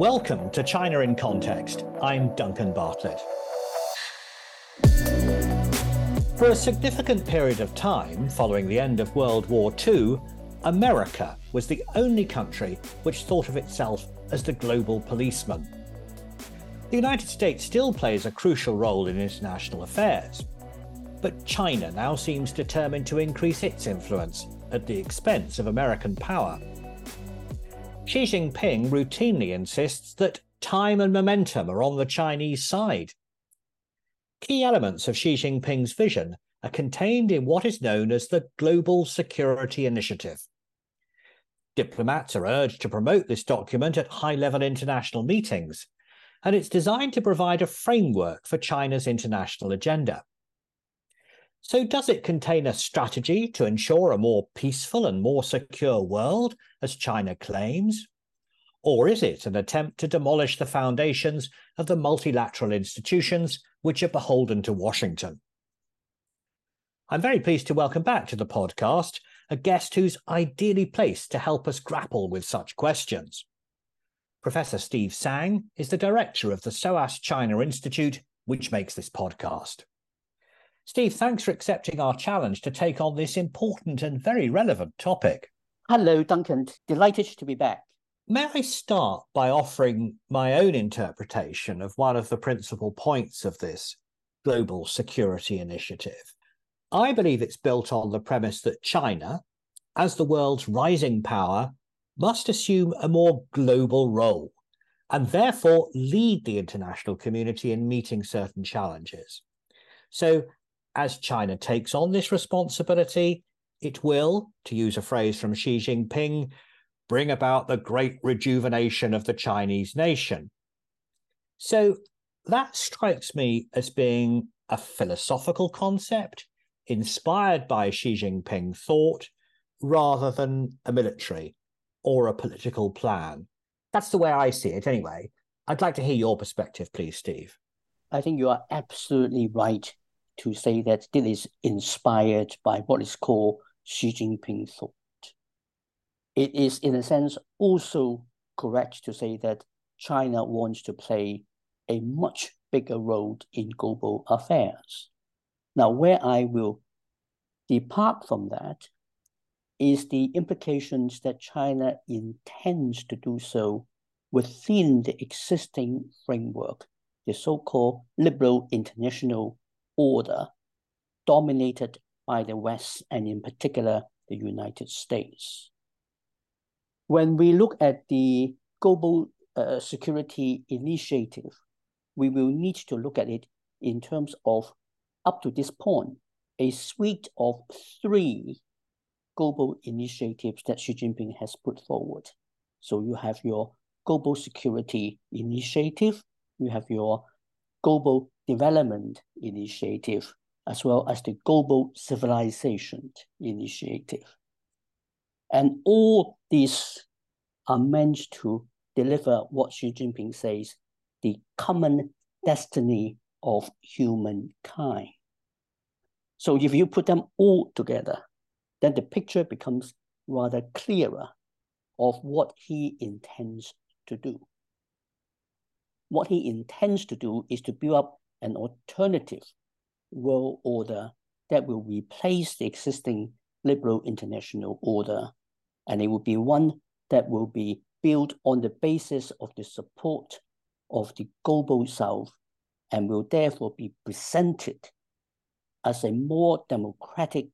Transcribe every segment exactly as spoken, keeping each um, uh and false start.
Welcome to China in Context. I'm Duncan Bartlett. For a significant period of time, following the end of World War Two, America was the only country which thought of itself as the global policeman. The United States still plays a crucial role in international affairs, but China now seems determined to increase its influence at the expense of American power. Xi Jinping routinely insists that time and momentum are on the Chinese side. Key elements of Xi Jinping's vision are contained in what is known as the Global Security Initiative. Diplomats are urged to promote this document at high-level international meetings, and it's designed to provide a framework for China's international agenda. So does it contain a strategy to ensure a more peaceful and more secure world, as China claims? Or is it an attempt to demolish the foundations of the multilateral institutions which are beholden to Washington? I'm very pleased to welcome back to the podcast a guest who's ideally placed to help us grapple with such questions. Professor Steve Tsang is the director of the SOAS China Institute, which makes this podcast. Steve, thanks for accepting our challenge to take on this important and very relevant topic. Hello, Duncan. Delighted to be back. May I start by offering my own interpretation of one of the principal points of this Global Security Initiative? I believe it's built on the premise that China, as the world's rising power, must assume a more global role and therefore lead the international community in meeting certain challenges. So, as China takes on this responsibility, it will, to use a phrase from Xi Jinping, bring about the great rejuvenation of the Chinese nation. So that strikes me as being a philosophical concept inspired by Xi Jinping thought rather than a military or a political plan. That's the way I see it anyway. I'd like to hear your perspective, please, Steve. I think you are absolutely right to say that this is inspired by what is called Xi Jinping thought. It is, in a sense, also correct to say that China wants to play a much bigger role in global affairs. Now, where I will depart from that is the implications that China intends to do so within the existing framework, the so-called liberal international order dominated by the West and in particular the United States. When we look at the Global uh, Security Initiative, we will need to look at it in terms of, up to this point, a suite of three global initiatives that Xi Jinping has put forward. So you have your Global Security Initiative, you have your Global Development Initiative, as well as the Global Civilization Initiative. And all these are meant to deliver what Xi Jinping says, the common destiny of humankind. So if you put them all together, then the picture becomes rather clearer of what he intends to do. What he intends to do is to build up an alternative world order that will replace the existing liberal international order, and it will be one that will be built on the basis of the support of the global South and will therefore be presented as a more democratic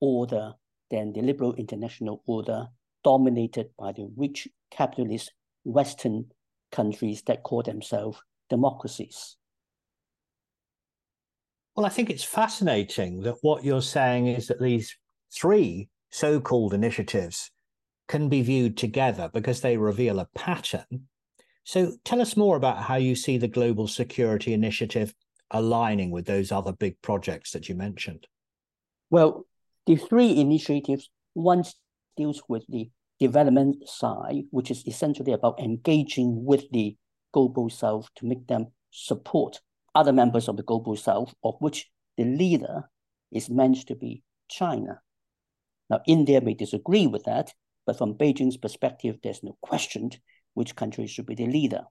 order than the liberal international order dominated by the rich capitalist Western countries that call themselves democracies. Well, I think it's fascinating that what you're saying is that these three so-called initiatives can be viewed together because they reveal a pattern. So tell us more about how you see the Global Security Initiative aligning with those other big projects that you mentioned. Well, the three initiatives, one deals with the development side, which is essentially about engaging with the Global South to make them support other members of the Global South, of which the leader is meant to be China. Now, India may disagree with that, but from Beijing's perspective, there's no question which country should be the leader.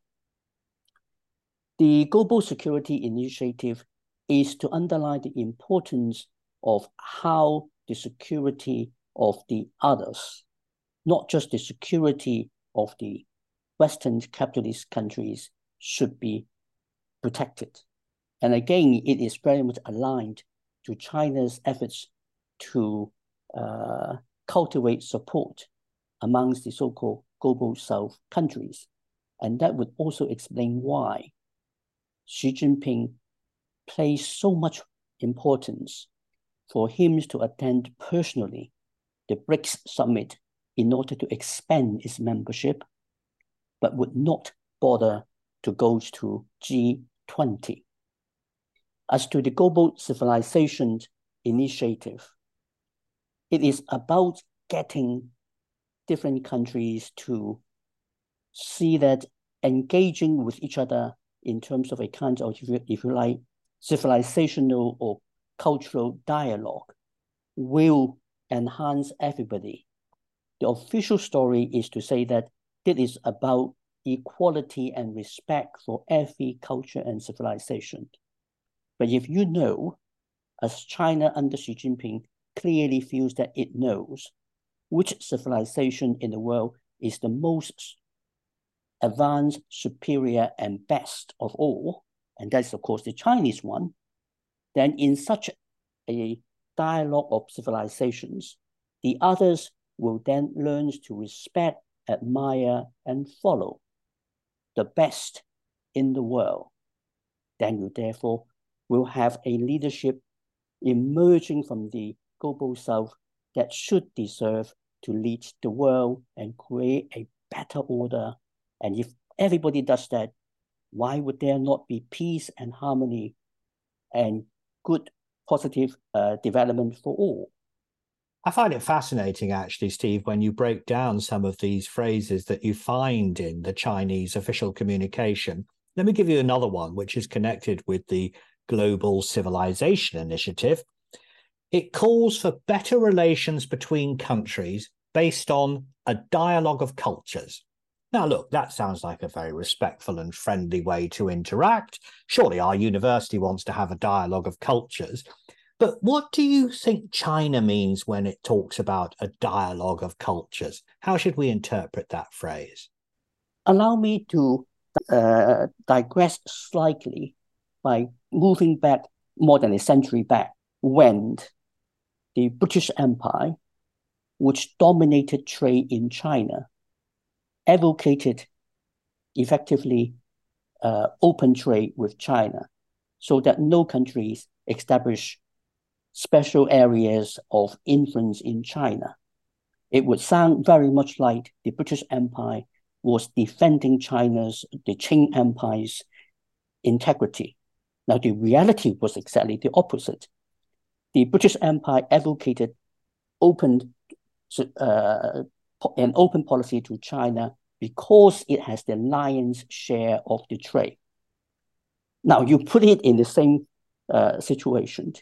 The Global Security Initiative is to underline the importance of how the security of the others, not just the security of the Western capitalist countries, should be protected. And again, it is very much aligned to China's efforts to uh, cultivate support amongst the so-called Global South countries. And that would also explain why Xi Jinping plays so much importance for him to attend personally the BRICS summit in order to expand its membership, but would not bother to go to G twenty. As to the Global Civilization Initiative, it is about getting different countries to see that engaging with each other in terms of a kind of, if you, if you like, civilizational or cultural dialogue will enhance everybody. The official story is to say that this is about equality and respect for every culture and civilization. But if you know, as China under Xi Jinping clearly feels that it knows, which civilization in the world is the most advanced, superior, and best of all, and that's of course the Chinese one, then in such a dialogue of civilizations, the others will then learn to respect, admire, and follow the best in the world. Then you therefore will have a leadership emerging from the Global South that should deserve to lead the world and create a better order. And if everybody does that, why would there not be peace and harmony and good, positive uh, development for all? I find it fascinating, actually, Steve, when you break down some of these phrases that you find in the Chinese official communication. Let me give you another one, which is connected with the Global Civilization Initiative. It calls for better relations between countries based on a dialogue of cultures. Now, look, that sounds like a very respectful and friendly way to interact. Surely our university wants to have a dialogue of cultures. But what do you think China means when it talks about a dialogue of cultures? How should we interpret that phrase? Allow me to uh, digress slightly by moving back more than a century back, when the British Empire, which dominated trade in China, advocated effectively uh, open trade with China so that no countries establish special areas of influence in China. It would sound very much like the British Empire was defending China's, the Qing Empire's integrity. Now, the reality was exactly the opposite. The British Empire advocated open, uh, an open policy to China because it has the lion's share of the trade. Now, you put it in the same uh, situation.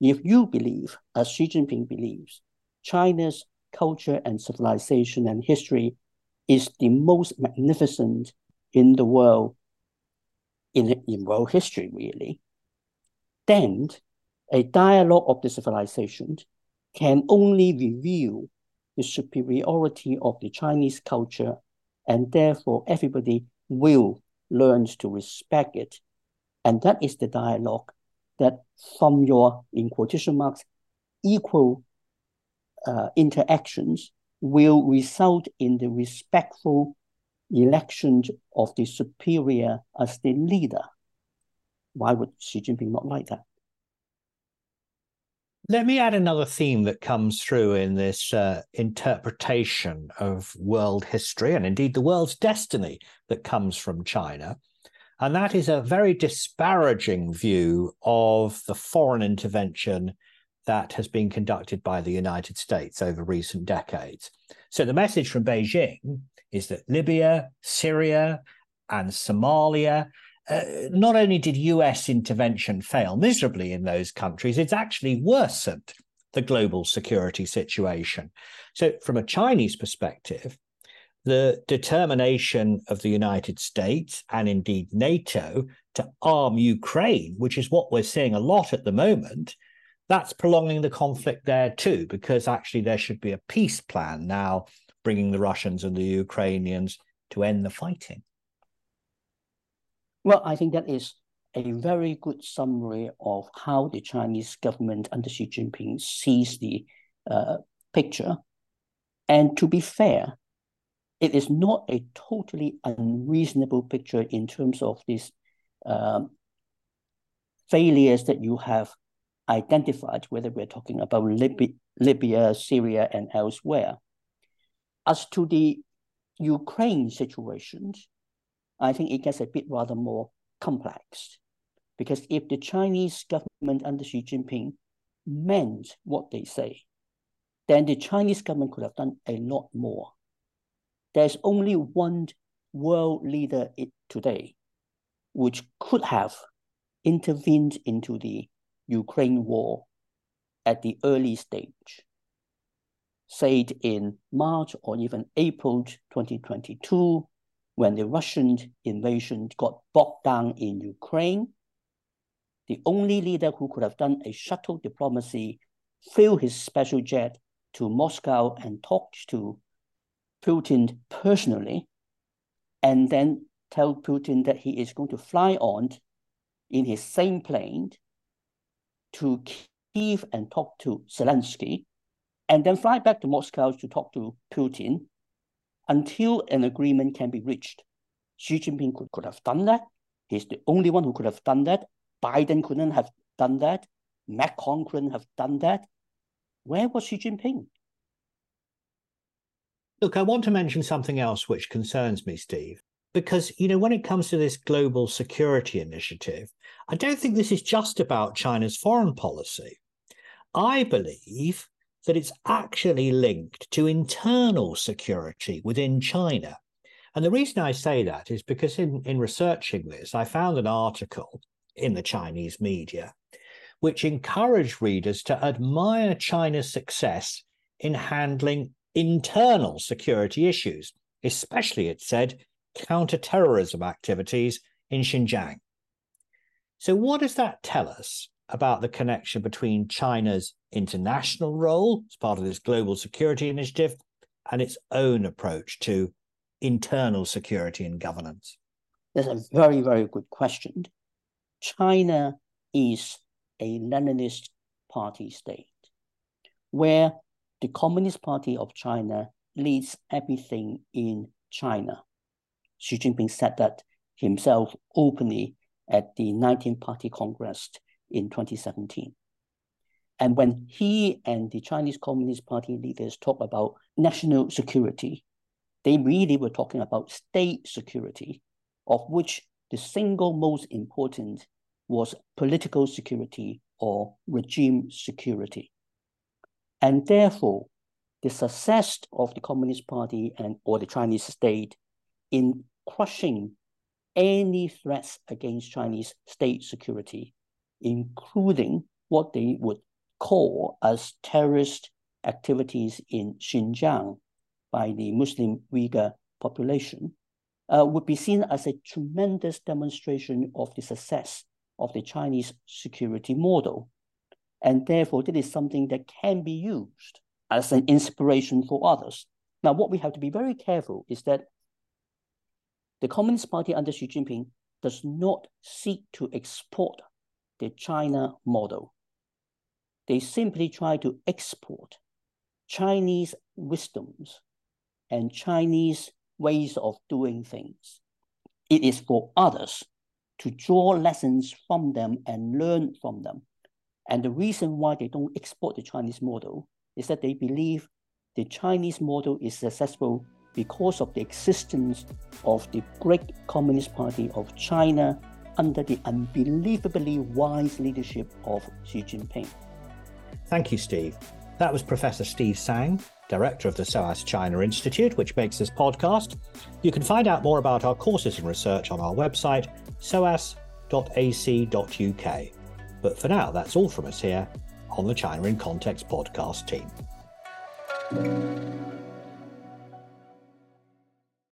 If you believe, as Xi Jinping believes, China's culture and civilization and history is the most magnificent in the world, in, in world history, really, then a dialogue of the civilizations can only reveal the superiority of the Chinese culture, and therefore everybody will learn to respect it. And that is the dialogue that from your, in quotation marks, equal uh, interactions will result in the respectful election of the superior as the leader. Why would Xi Jinping not like that? Let me add another theme that comes through in this uh, interpretation of world history and indeed the world's destiny that comes from China. And that is a very disparaging view of the foreign intervention that has been conducted by the United States over recent decades. So the message from Beijing is that Libya, Syria, and Somalia, uh, not only did U S intervention fail miserably in those countries, it's actually worsened the global security situation. So from a Chinese perspective, the determination of the United States and indeed NATO to arm Ukraine, which is what we're seeing a lot at the moment, that's prolonging the conflict there too, because actually there should be a peace plan now, bringing the Russians and the Ukrainians to end the fighting. Well, I think that is a very good summary of how the Chinese government under Xi Jinping sees the uh, picture. And to be fair, it is not a totally unreasonable picture in terms of these um, failures that you have identified, whether we're talking about Lib- Libya, Syria, and elsewhere. As to the Ukraine situations, I think it gets a bit rather more complex, because if the Chinese government under Xi Jinping meant what they say, then the Chinese government could have done a lot more. There's only one world leader today which could have intervened into the Ukraine war at the early stage, say in March or even April twenty twenty-two, when the Russian invasion got bogged down in Ukraine. The only leader who could have done a shuttle diplomacy, fill his special jet to Moscow and talk to Putin personally, and then tell Putin that he is going to fly on in his same plane to Kyiv and talk to Zelensky, and then fly back to Moscow to talk to Putin until an agreement can be reached. Xi Jinping could, could have done that. He's the only one who could have done that. Biden couldn't have done that. Macron couldn't have done that. Where was Xi Jinping? Look, I want to mention something else which concerns me, Steve, because, you know, when it comes to this Global Security Initiative, I don't think this is just about China's foreign policy. I believe that it's actually linked to internal security within China. And the reason I say that is because in, in researching this, I found an article in the Chinese media which encouraged readers to admire China's success in handling internal security issues, especially, it said, counter-terrorism activities in Xinjiang. So what does that tell us about the connection between China's international role as part of this Global Security Initiative and its own approach to internal security and governance? That's a very, very good question. China is a Leninist party state where the Communist Party of China leads everything in China. Xi Jinping said that himself openly at the nineteenth Party Congress in twenty seventeen. And when he and the Chinese Communist Party leaders talk about national security, they really were talking about state security, of which the single most important was political security or regime security. And therefore, the success of the Communist Party and or the Chinese state in crushing any threats against Chinese state security, including what they would call as terrorist activities in Xinjiang by the Muslim Uyghur population, uh, would be seen as a tremendous demonstration of the success of the Chinese security model. And therefore, that is something that can be used as an inspiration for others. Now, what we have to be very careful is that the Communist Party under Xi Jinping does not seek to export the China model. They simply try to export Chinese wisdoms and Chinese ways of doing things. It is for others to draw lessons from them and learn from them. And the reason why they don't export the Chinese model is that they believe the Chinese model is successful because of the existence of the great Communist Party of China under the unbelievably wise leadership of Xi Jinping. Thank you, Steve. That was Professor Steve Tsang, Director of the SOAS China Institute, which makes this podcast. You can find out more about our courses and research on our website, soas dot a c dot u k. But for now, that's all from us here on the China in Context podcast team.